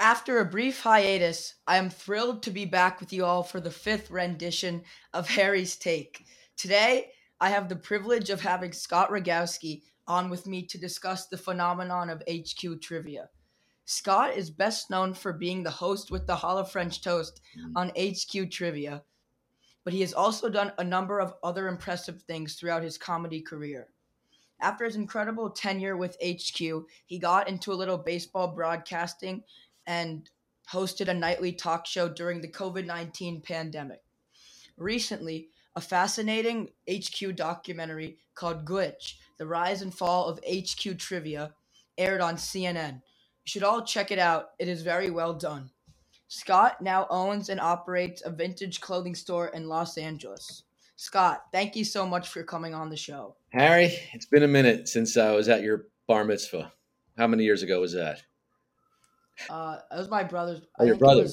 After a brief hiatus, I am thrilled to be back with you all for the fifth rendition of Harry's Take. Today, I have the privilege of having Scott Rogowski on with me to discuss the phenomenon of HQ Trivia. Scott is best known for being the host with the Hollow French Toast on HQ Trivia, but he has also done a number of other impressive things throughout his comedy career. After his incredible tenure with HQ, he got into a little baseball broadcasting and hosted a nightly talk show during the COVID-19 pandemic. Recently, a fascinating HQ documentary called Glitch: The Rise and Fall of HQ Trivia aired on CNN. You should all check it out. It is very well done. Scott now owns and operates a vintage clothing store in Los Angeles. Scott, thank you so much for coming on the show. Harry, it's been a minute since I was at your bar mitzvah. How many years ago was that? It was my brother's. Oh, your brother.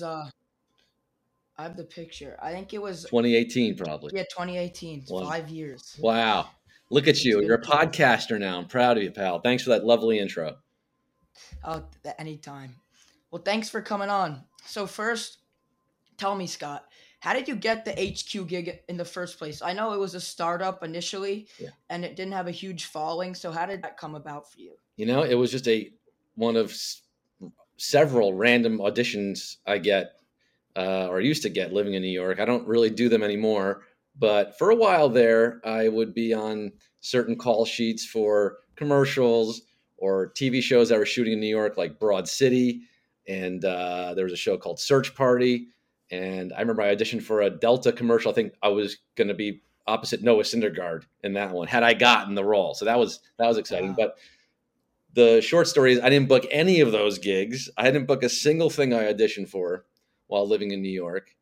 I have the picture. I think it was 2018, probably. Yeah, 2018. Wow. 5 years. Wow. Look at you. You're a podcaster now. I'm proud of you, pal. Thanks for that lovely intro. Oh, anytime. Well, thanks for coming on. So first, tell me, Scott, how did you get the HQ gig in the first place? I know it was a startup initially, and it didn't have a huge following. So how did that come about for you? You know, it was just one of several random auditions I get or used to get living in New York. I don't really do them anymore, but for a while there, I would be on certain call sheets for commercials or TV shows I was shooting in New York, like Broad City. And there was a show called Search Party. And I remember I auditioned for a Delta commercial. I think I was going to be opposite Noah Syndergaard in that one, had I gotten the role. So that was exciting. Wow. But the short story is I didn't book any of those gigs. I didn't book a single thing I auditioned for while living in New York,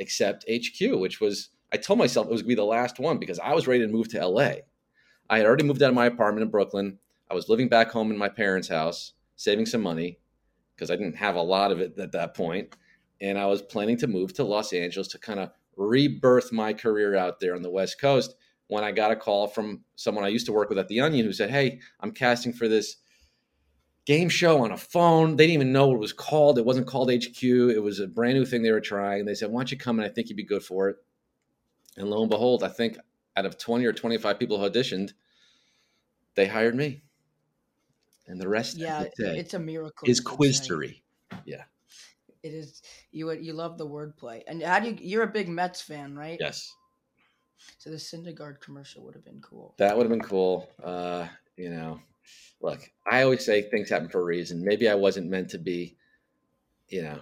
except HQ, which was, I told myself it was going to be the last one because I was ready to move to LA. I had already moved out of my apartment in Brooklyn. I was living back home in my parents' house, saving some money because I didn't have a lot of it at that point. And I was planning to move to Los Angeles to kind of rebirth my career out there on the West Coast when I got a call from someone I used to work with at The Onion who said, "Hey, I'm casting for this game show on a phone." They didn't even know what it was called. It wasn't called HQ. It was a brand new thing they were trying. They said, "Why don't you come? And I think you'd be good for it." And lo and behold, I think out of 20 or 25 people who auditioned, they hired me. And the rest of the day it's a miracle. Is Quiztery. Yeah. It is. You love the wordplay. And how do you're a big Mets fan, right? Yes. So the Syndergaard commercial would have been cool. That would have been cool. You know, look, I always say things happen for a reason. Maybe I wasn't meant to be, you know,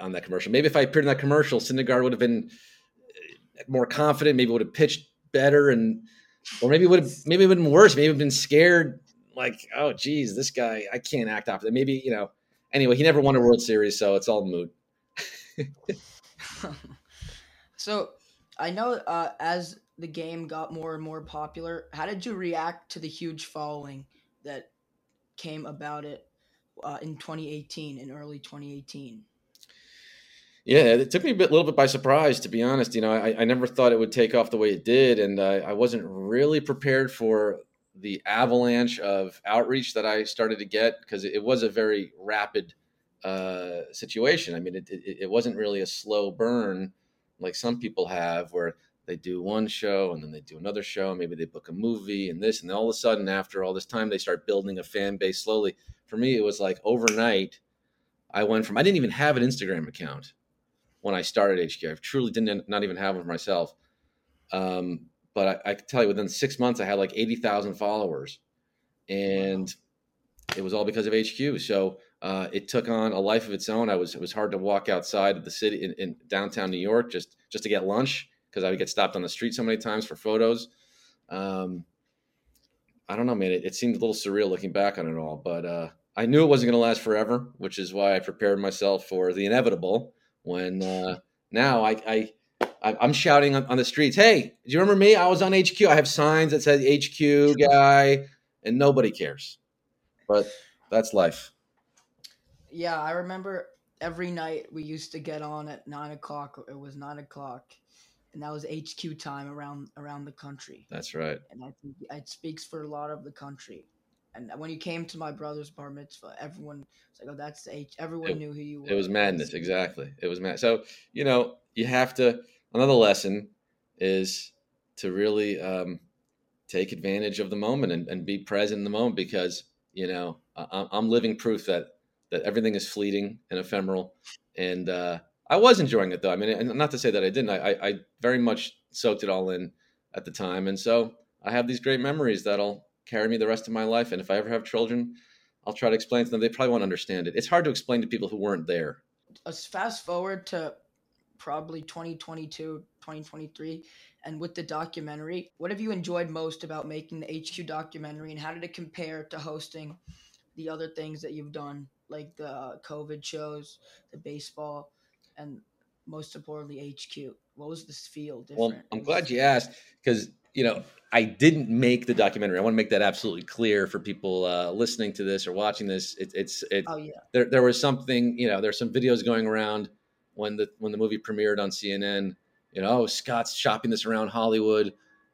on that commercial. Maybe if I appeared in that commercial, Syndergaard would have been more confident. Maybe would have pitched better, or maybe it would have been worse. Maybe it would have been scared. Like, oh, geez, this guy, I can't act off. Maybe, you know. Anyway, he never won a World Series, so it's all moot. So I know as the game got more and more popular, how did you react to the huge following that came about it in 2018, in early 2018? Yeah, it took me a little bit by surprise, to be honest. You know, I never thought it would take off the way it did, and I wasn't really prepared for the avalanche of outreach that I started to get because it was a very rapid situation. I mean, it wasn't really a slow burn like some people have where they do one show and then they do another show. Maybe they book a movie and this, and all of a sudden after all this time, they start building a fan base slowly. For me, it was like overnight. I went from, I didn't even have an Instagram account when I started HQ. I truly didn't even have one for myself. But I can tell you within 6 months, I had like 80,000 followers, and It was all because of HQ. So it took on a life of its own. It was hard to walk outside of the city in downtown New York just to get lunch because I would get stopped on the street so many times for photos. I don't know, man. It seemed a little surreal looking back on it all, but I knew it wasn't going to last forever, which is why I prepared myself for the inevitable when now I'm shouting on the streets, "Hey, do you remember me? I was on HQ." I have signs that says HQ guy, and nobody cares. But that's life. Yeah, I remember every night we used to get on at 9 o'clock. It was 9 o'clock, and that was HQ time around the country. That's right. And I think it speaks for a lot of the country. And when you came to my brother's bar mitzvah, everyone was like, oh, that's H. Everyone knew who you were. It was madness. Exactly. It was mad. So, you know, you have to, another lesson is to really take advantage of the moment and be present in the moment, because, you know, I'm living proof that everything is fleeting and ephemeral. And I was enjoying it, though. I mean, and not to say that I didn't. I very much soaked it all in at the time. And so I have these great memories that'll carry me the rest of my life. And if I ever have children, I'll try to explain to them. They probably won't understand it. It's hard to explain to people who weren't there. Let's fast forward to probably 2022, 2023. And with the documentary, what have you enjoyed most about making the HQ documentary, and how did it compare to hosting the other things that you've done, like the COVID shows, the baseball, and most importantly, HQ? What was this feel different? Well, I'm glad you asked, because, you know, I didn't make the documentary. I want to make that absolutely clear for people listening to this or watching this. There was something, you know, there's some videos going around when the movie premiered on CNN, you know, oh, Scott's shopping this around Hollywood.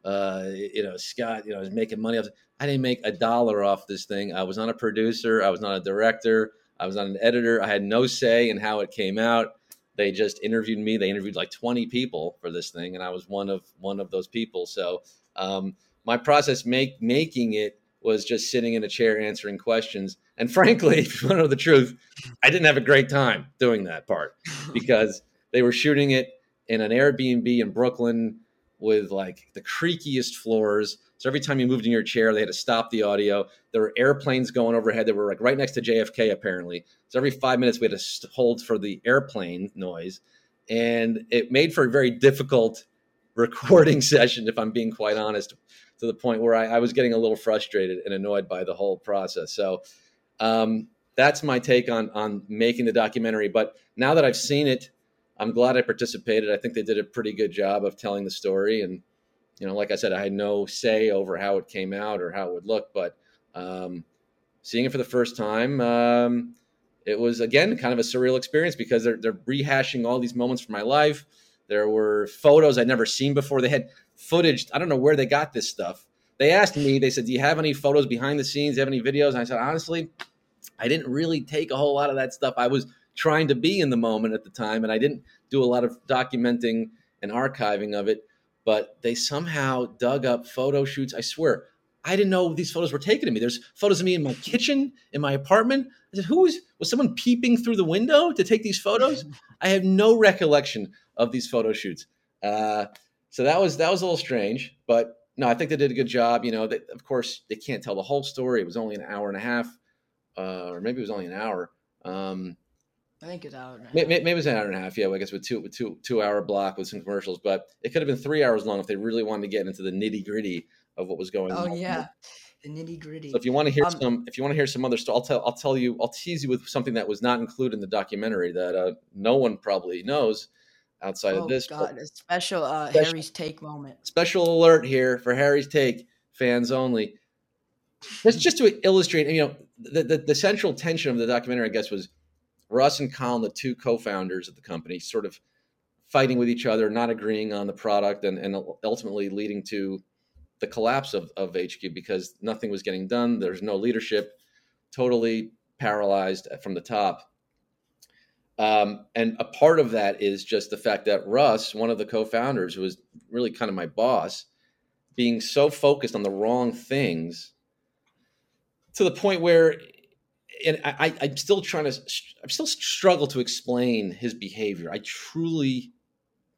You know, Scott, you know, is making money. I didn't make a dollar off this thing. I was not a producer. I was not a director. I was not an editor. I had no say in how it came out. They just interviewed me. They interviewed like 20 people for this thing, and I was one of those people. So my process making it was just sitting in a chair answering questions. And frankly, if you want to know the truth, I didn't have a great time doing that part, because they were shooting it in an Airbnb in Brooklyn with like the creakiest floors. So every time you moved in your chair, they had to stop the audio. There were airplanes going overhead that were like right next to JFK, apparently. So every 5 minutes we had to hold for the airplane noise. And it made for a very difficult recording session, if I'm being quite honest, to the point where I was getting a little frustrated and annoyed by the whole process. So that's my take on making the documentary. But now that I've seen it, I'm glad I participated. I think they did a pretty good job of telling the story. And, you know, like I said, I had no say over how it came out or how it would look, but seeing it for the first time, it was, again, kind of a surreal experience, because they're rehashing all these moments from my life. There were photos I'd never seen before. They had footage. I don't know where they got this stuff. They asked me, they said, do you have any photos behind the scenes? Do you have any videos? And I said, honestly, I didn't really take a whole lot of that stuff. I was trying to be in the moment at the time, and I didn't do a lot of documenting and archiving of it. But they somehow dug up photo shoots. I swear, I didn't know these photos were taken of me. There's photos of me in my kitchen, in my apartment. I said, was someone peeping through the window to take these photos? I have no recollection of these photo shoots. So that was a little strange, but no, I think they did a good job. You know, of course they can't tell the whole story. It was only an hour and a half, or maybe it was only an hour. I think it's an hour and a half. Maybe it's an hour and a half. Yeah, well, I guess with two-hour block with some commercials, but it could have been 3 hours long if they really wanted to get into the nitty gritty of what was going on. Oh yeah, the nitty gritty. So if you want to hear some other stuff, I'll tease you with something that was not included in the documentary that no one probably knows outside of this. Oh God, a special Harry's Take moment. Special alert here for Harry's Take fans only. That's just to illustrate. You know, the central tension of the documentary, I guess, was Russ and Colin, the two co-founders of the company, sort of fighting with each other, not agreeing on the product, and ultimately leading to the collapse of HQ, because nothing was getting done. There's no leadership, totally paralyzed from the top. And a part of that is just the fact that Russ, one of the co-founders, who was really kind of my boss, being so focused on the wrong things to the point where, and I still struggle to explain his behavior. I truly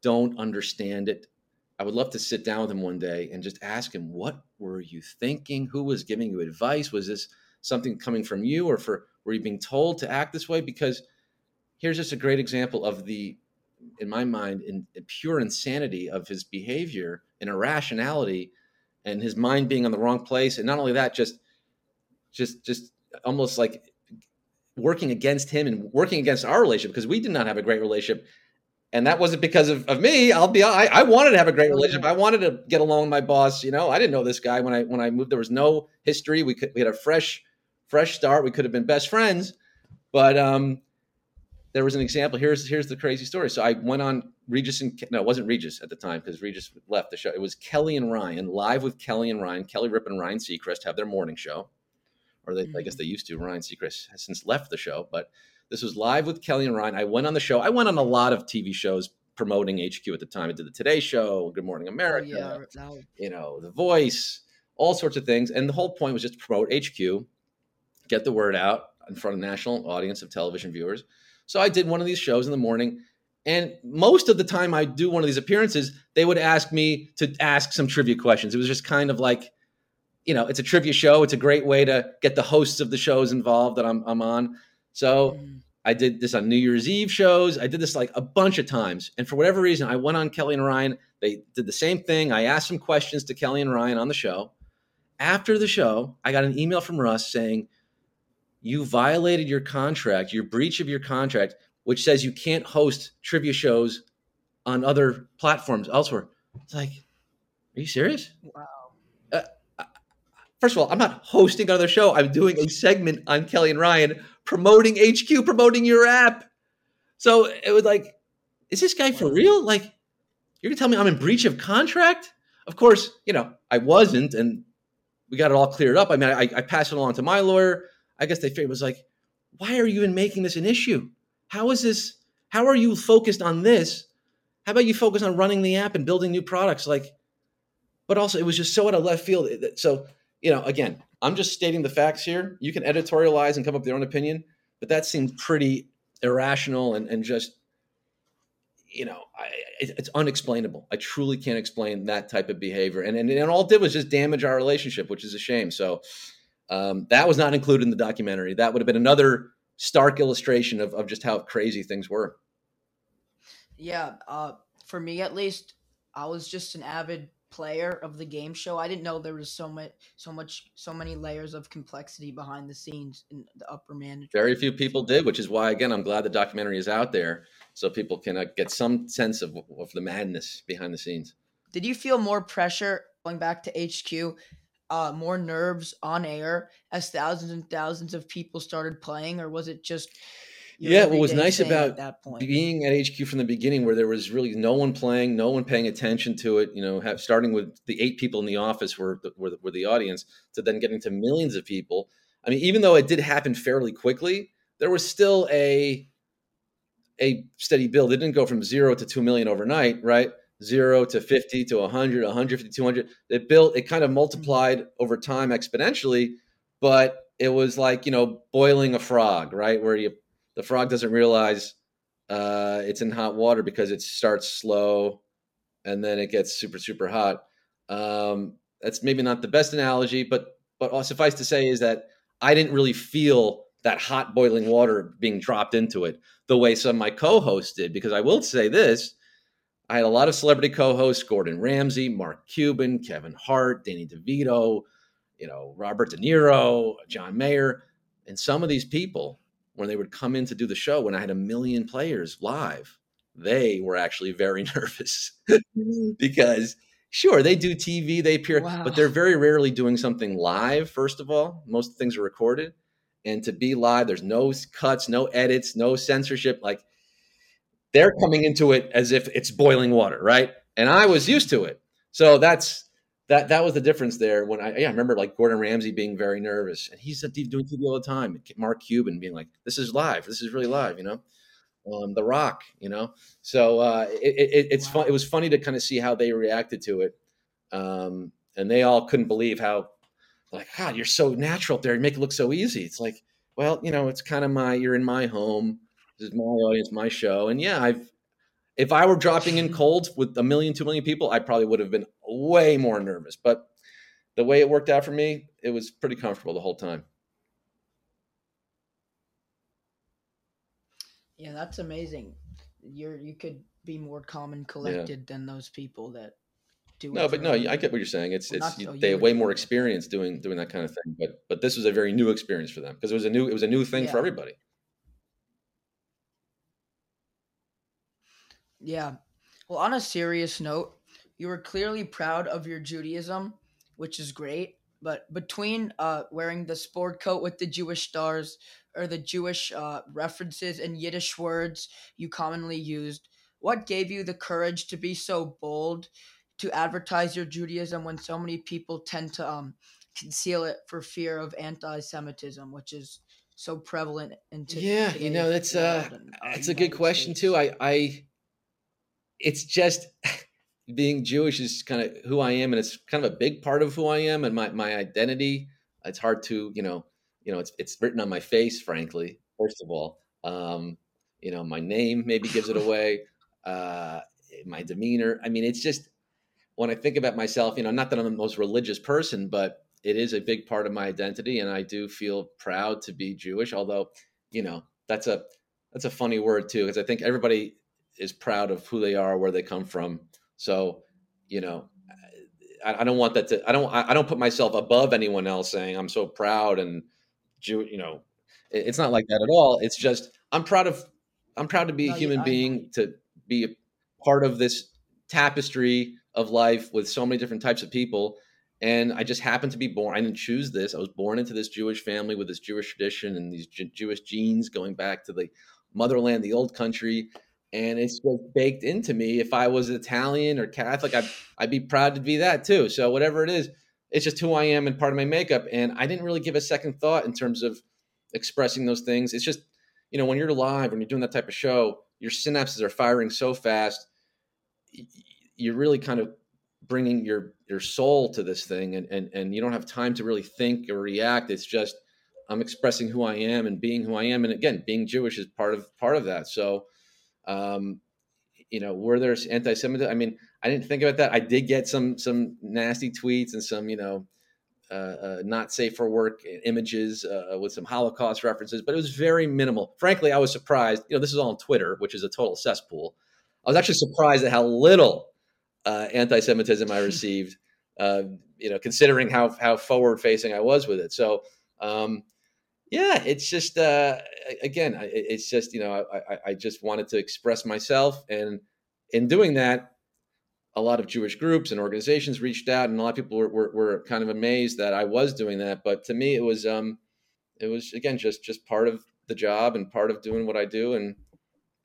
don't understand it. I would love to sit down with him one day and just ask him, what were you thinking? Who was giving you advice? Was this something coming from you, or were you being told to act this way? Because here's just a great example of the, in my mind, pure insanity of his behavior and irrationality, and his mind being on the wrong place. And not only that, just almost like working against him and working against our relationship, because we did not have a great relationship. And that wasn't because of me. I wanted to have a great relationship. I wanted to get along with my boss. You know, I didn't know this guy when I moved. There was no history. We had a fresh start. We could have been best friends, but there was an example. Here's the crazy story. So I went on it wasn't Regis at the time, because Regis left the show. It was Kelly and Ryan, Live with Kelly and Ryan. Kelly Ripa and Ryan Seacrest have their morning show. or they, I guess they used to. Ryan Seacrest has since left the show, but this was Live with Kelly and Ryan. I went on the show. I went on a lot of TV shows promoting HQ at the time. I did the Today Show, Good Morning America, you know, The Voice, all sorts of things. And the whole point was just to promote HQ, get the word out in front of a national audience of television viewers. So I did one of these shows in the morning. And most of the time I do one of these appearances, they would ask me to ask some trivia questions. It was just kind of like, you know, it's a trivia show. It's a great way to get the hosts of the shows involved that I'm on. So I did this on New Year's Eve shows. I did this like a bunch of times. And for whatever reason, I went on Kelly and Ryan. They did the same thing. I asked some questions to Kelly and Ryan on the show. After the show, I got an email from Russ saying, you violated your contract, your breach of your contract, which says you can't host trivia shows on other platforms elsewhere. It's like, are you serious? Wow. First of all, I'm not hosting another show. I'm doing a segment on Kelly and Ryan promoting HQ, promoting your app. So it was like, is this guy for real? Like, you're going to tell me I'm in breach of contract? Of course, you know, I wasn't, and we got it all cleared up. I mean, I passed it along to my lawyer. I guess they figured it was like, why are you even making this an issue? How is this? How are you focused on this? How about you focus on running the app and building new products? Like, but also it was just so out of left field. So, you know, again, I'm just stating the facts here. You can editorialize and come up with your own opinion, but that seemed pretty irrational and just, you know, it's unexplainable. I truly can't explain that type of behavior. And all it did was just damage our relationship, which is a shame. So that was not included in the documentary. That would have been another stark illustration of just how crazy things were. Yeah. For me, at least, I was just an avid player of the game show. I didn't know there was so many layers of complexity behind the scenes in the upper management. Very few people did, which is why, again, I'm glad the documentary is out there so people can get some sense of the madness behind the scenes. Did you feel more pressure going back to HQ? More nerves on air as thousands and thousands of people started playing, or was it just? Yeah, what was nice about being at HQ from the beginning, where there was really no one playing, no one paying attention to it. You know, starting with the 8 people in the office were the audience, to then getting to millions of people. I mean, even though it did happen fairly quickly, there was still a steady build. It didn't go from 0 to 2 million overnight, right? 0 to 50 to 100, 150, 200. It built, it kind of multiplied over time exponentially, but it was like, you know, boiling a frog, right? Where the frog doesn't realize it's in hot water because it starts slow and then it gets super, super hot. That's maybe not the best analogy, but suffice to say is that I didn't really feel that hot boiling water being dropped into it the way some of my co-hosts did, because I will say this, I had a lot of celebrity co-hosts: Gordon Ramsay, Mark Cuban, Kevin Hart, Danny DeVito, you know, Robert De Niro, John Mayer. And some of these people, when they would come in to do the show, when I had a million players live, they were actually very nervous because, sure, they do TV, they appear, but they're very rarely doing something live, first of all. Most things are recorded. And to be live, there's no cuts, no edits, no censorship. Like, they're coming into it as if it's boiling water, right? And I was used to it. So that was the difference there. When I remember like Gordon Ramsay being very nervous, and he's doing TV all the time. Mark Cuban being like, this is live. This is really live, you know? The Rock, you know? So it's fun. It was funny to kind of see how they reacted to it. And they all couldn't believe how, like, God, you're so natural there. You make it look so easy. It's like, well, you know, it's kind of you're in my home. This is my audience, my show. And yeah, if I were dropping in cold with 2 million people, I probably would have been way more nervous. But the way it worked out for me, it was pretty comfortable the whole time. Yeah, that's amazing. You could be more calm and collected than those people that do it. No, I get what you're saying. They have way more experience doing that kind of thing. But this was a very new experience for them because it was a new thing for everybody. Yeah. Well, on a serious note, you were clearly proud of your Judaism, which is great. But between wearing the sport coat with the Jewish stars or the Jewish references and Yiddish words you commonly used, what gave you the courage to be so bold to advertise your Judaism when so many people tend to conceal it for fear of anti-Semitism, which is so prevalent in today. Yeah, you know, that's a good question too. I it's just being Jewish is kind of who I am, and it's kind of a big part of who I am and my identity. It's hard to, you know, it's written on my face, frankly, first of all. You know, my name maybe gives it away, my demeanor. I mean, it's just when I think about myself, you know, not that I'm the most religious person, but it is a big part of my identity. And I do feel proud to be Jewish, although, you know, that's a funny word too, because I think everybody is proud of who they are, where they come from. So, you know, I don't want that to, I don't put myself above anyone else saying I'm so proud and Jew, you know, it's not like that at all. It's just, I'm proud to be a human being, to be a part of this tapestry of life with so many different types of people. And I just happened to be born. I didn't choose this. I was born into this Jewish family with this Jewish tradition and these Jewish genes going back to the motherland, the old country. And it's just baked into me. If I was Italian or Catholic, I'd be proud to be that too. So whatever it is, it's just who I am and part of my makeup. And I didn't really give a second thought in terms of expressing those things. It's just, you know, when you're live, when you're doing that type of show, your synapses are firing so fast. You're really kind of bringing your soul to this thing, and you don't have time to really think or react. It's just, I'm expressing who I am and being who I am. And again, being Jewish is part of that. So, you know, were there anti-Semitism? I mean, I didn't think about that. I did get some nasty tweets and some, you know, not safe for work images with some Holocaust references, but it was very minimal. Frankly, I was surprised. You know, this is all on Twitter, which is a total cesspool. I was actually surprised at how little anti-Semitism I received, you know, considering how forward-facing I was with it. So, yeah, it's just, again, it's just, you know, I just wanted to express myself. And in doing that, a lot of Jewish groups and organizations reached out, and a lot of people were kind of amazed that I was doing that. But to me, it was again, just part of the job and part of doing what I do and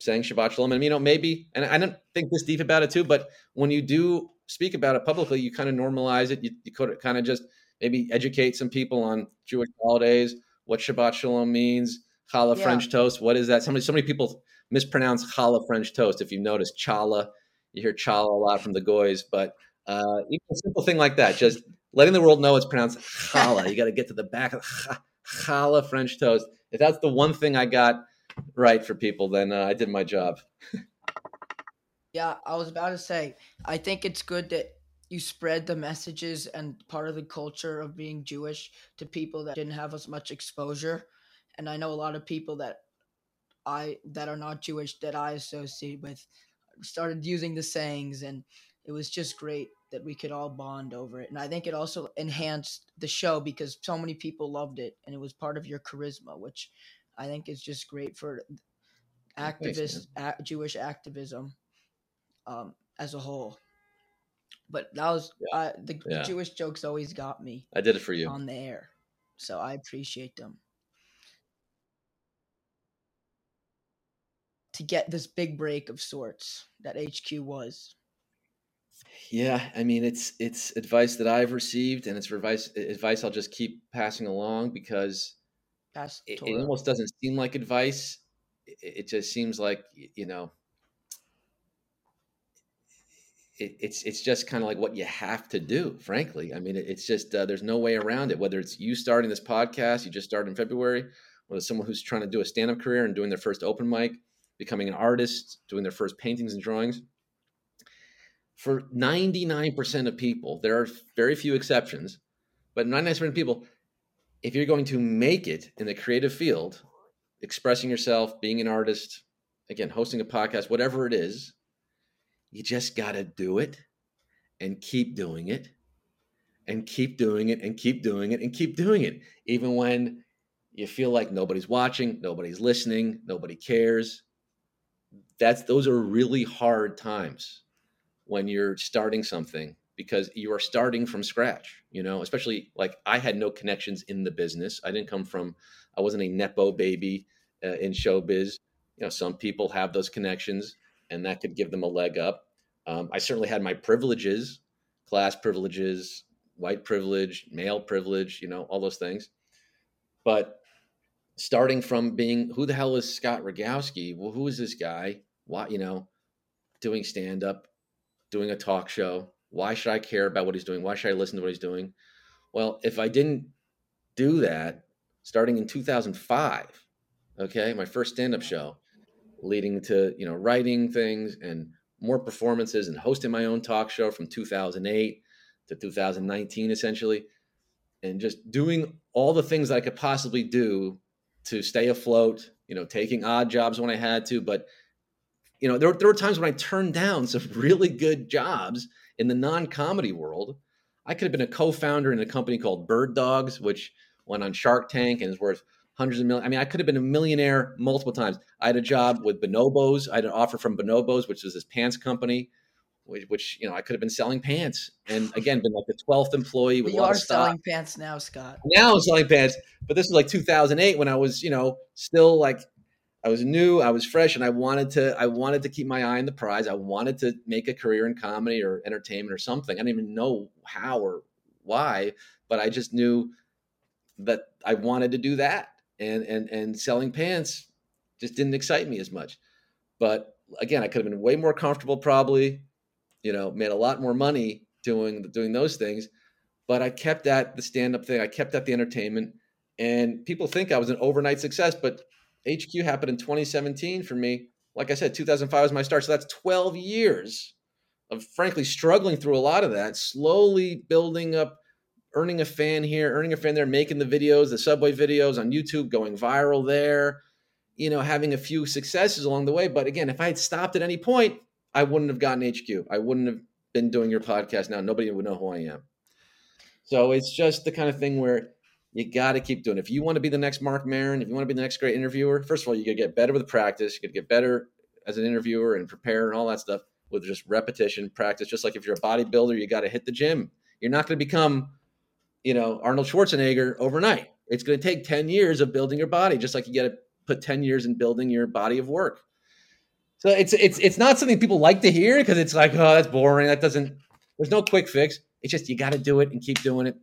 saying Shabbat Shalom. And, you know, maybe, and I don't think this deep about it too, but when you do speak about it publicly, you kind of normalize it. You could kind of just maybe educate some people on Jewish holidays, what Shabbat Shalom means, challah, yeah, French toast. What is that? So many people mispronounce challah French toast. If you notice, challah, you hear challah a lot from the goys, but even a simple thing like that, just letting the world know it's pronounced challah. You got to get to the back of challah French toast. If that's the one thing I got right for people, then I did my job. Yeah, I was about to say, I think it's good that you spread the messages and part of the culture of being Jewish to people that didn't have as much exposure. And I know a lot of people that are not Jewish that I associate with started using the sayings, and it was just great that we could all bond over it. And I think it also enhanced the show because so many people loved it, and it was part of your charisma, which I think is just great for activists, Jewish activism as a whole. But that was the Jewish jokes always got me. I did it for you on the air, so I appreciate them. To get this big break of sorts that HQ was. Yeah, I mean, it's advice that I've received, and it's advice I'll just keep passing along because it almost doesn't seem like advice. It just seems like, you know, It's just kind of like what you have to do, frankly. I mean, it's just there's no way around it. Whether it's you starting this podcast, you just started in February, whether it's someone who's trying to do a stand-up career and doing their first open mic, becoming an artist, doing their first paintings and drawings. For 99% of people, there are very few exceptions, but 99% of people, if you're going to make it in the creative field, expressing yourself, being an artist, again, hosting a podcast, whatever it is, you just got to do it and keep doing it and keep doing it and keep doing it and keep doing it. Even when you feel like nobody's watching, nobody's listening, nobody cares. Those are really hard times when you're starting something because you are starting from scratch, you know, especially like I had no connections in the business. I didn't come from, I wasn't a Nepo baby in showbiz. You know, some people have those connections, and that could give them a leg up. I certainly had my privileges, class privileges, white privilege, male privilege, you know, all those things. But starting from being, who the hell is Scott Rogowski? Well, who is this guy? Why, you know, doing stand-up, doing a talk show. Why should I care about what he's doing? Why should I listen to what he's doing? Well, if I didn't do that, starting in 2005, okay, my first stand-up show, leading to, you know, writing things and more performances and hosting my own talk show from 2008 to 2019, essentially, and just doing all the things that I could possibly do to stay afloat, you know, taking odd jobs when I had to. But, you know, there were times when I turned down some really good jobs in the non-comedy world. I could have been a co-founder in a company called Bird Dogs, which went on Shark Tank and is worth hundreds of millions. I mean, I could have been a millionaire multiple times. I had a job with Bonobos. I had an offer from Bonobos, which was this pants company, which, you know, I could have been selling pants. And again, been like the 12th employee with a lot of stock. You are selling pants now, Scott. Now I'm selling pants. But this was like 2008 when I was, you know, still like, I was new, I was fresh, and I wanted to keep my eye on the prize. I wanted to make a career in comedy or entertainment or something. I didn't even know how or why, but I just knew that I wanted to do that. And selling pants just didn't excite me as much. But again, I could have been way more comfortable, probably, you know, made a lot more money doing those things. But I kept at the stand-up thing. I kept at the entertainment. And people think I was an overnight success, but HQ happened in 2017 for me. Like I said, 2005 was my start. So that's 12 years of frankly struggling through a lot of that, slowly building up, earning a fan here, earning a fan there, making the videos, the Subway videos on YouTube, going viral there, you know, having a few successes along the way. But again, if I had stopped at any point, I wouldn't have gotten HQ. I wouldn't have been doing your podcast now. Nobody would know who I am. So it's just the kind of thing where you got to keep doing it. If you want to be the next Marc Maron, if you want to be the next great interviewer, first of all, you got to get better with practice. You got to get better as an interviewer and prepare and all that stuff with just repetition, practice. Just like if you're a bodybuilder, you got to hit the gym. You're not going to become, you know, Arnold Schwarzenegger overnight. It's going to take 10 years of building your body, just like you got to put 10 years in building your body of work. So it's not something people like to hear because it's like, oh, that's boring. There's no quick fix. It's just, you got to do it and keep doing it.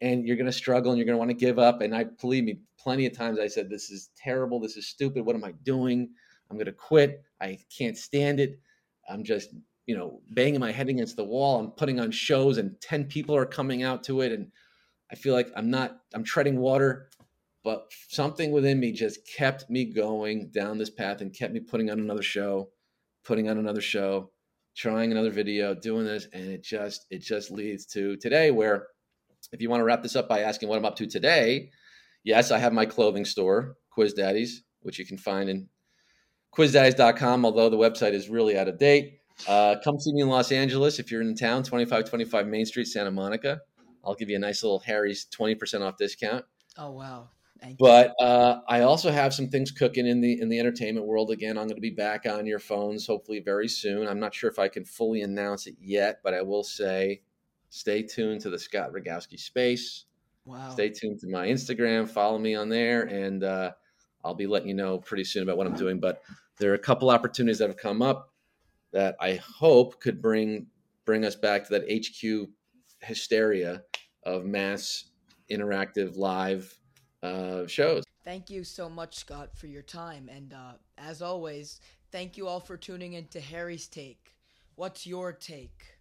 And you're going to struggle and you're going to want to give up. And I, believe me, plenty of times I said, this is terrible. This is stupid. What am I doing? I'm going to quit. I can't stand it. I'm just, you know, banging my head against the wall. I'm putting on shows and 10 people are coming out to it. And I feel like I'm treading water, but something within me just kept me going down this path and kept me putting on another show, trying another video, doing this. And it just leads to today, where if you want to wrap this up by asking what I'm up to today, yes, I have my clothing store, Quiz Daddy's, which you can find in quizdaddies.com, although the website is really out of date. Come see me in Los Angeles if you're in town, 2525 Main Street, Santa Monica. I'll give you a nice little Harry's 20% off discount. Oh, wow. Thank you. I also have some things cooking in the entertainment world. Again, I'm going to be back on your phones hopefully very soon. I'm not sure if I can fully announce it yet, but I will say stay tuned to the Scott Rogowski space. Wow. Stay tuned to my Instagram. Follow me on there, and I'll be letting you know pretty soon about what I'm doing. But there are a couple opportunities that have come up that I hope could bring us back to that HQ hysteria of mass interactive live shows. Thank you so much, Scott, for your time. And as always, thank you all for tuning in to Harry's Take. What's your take?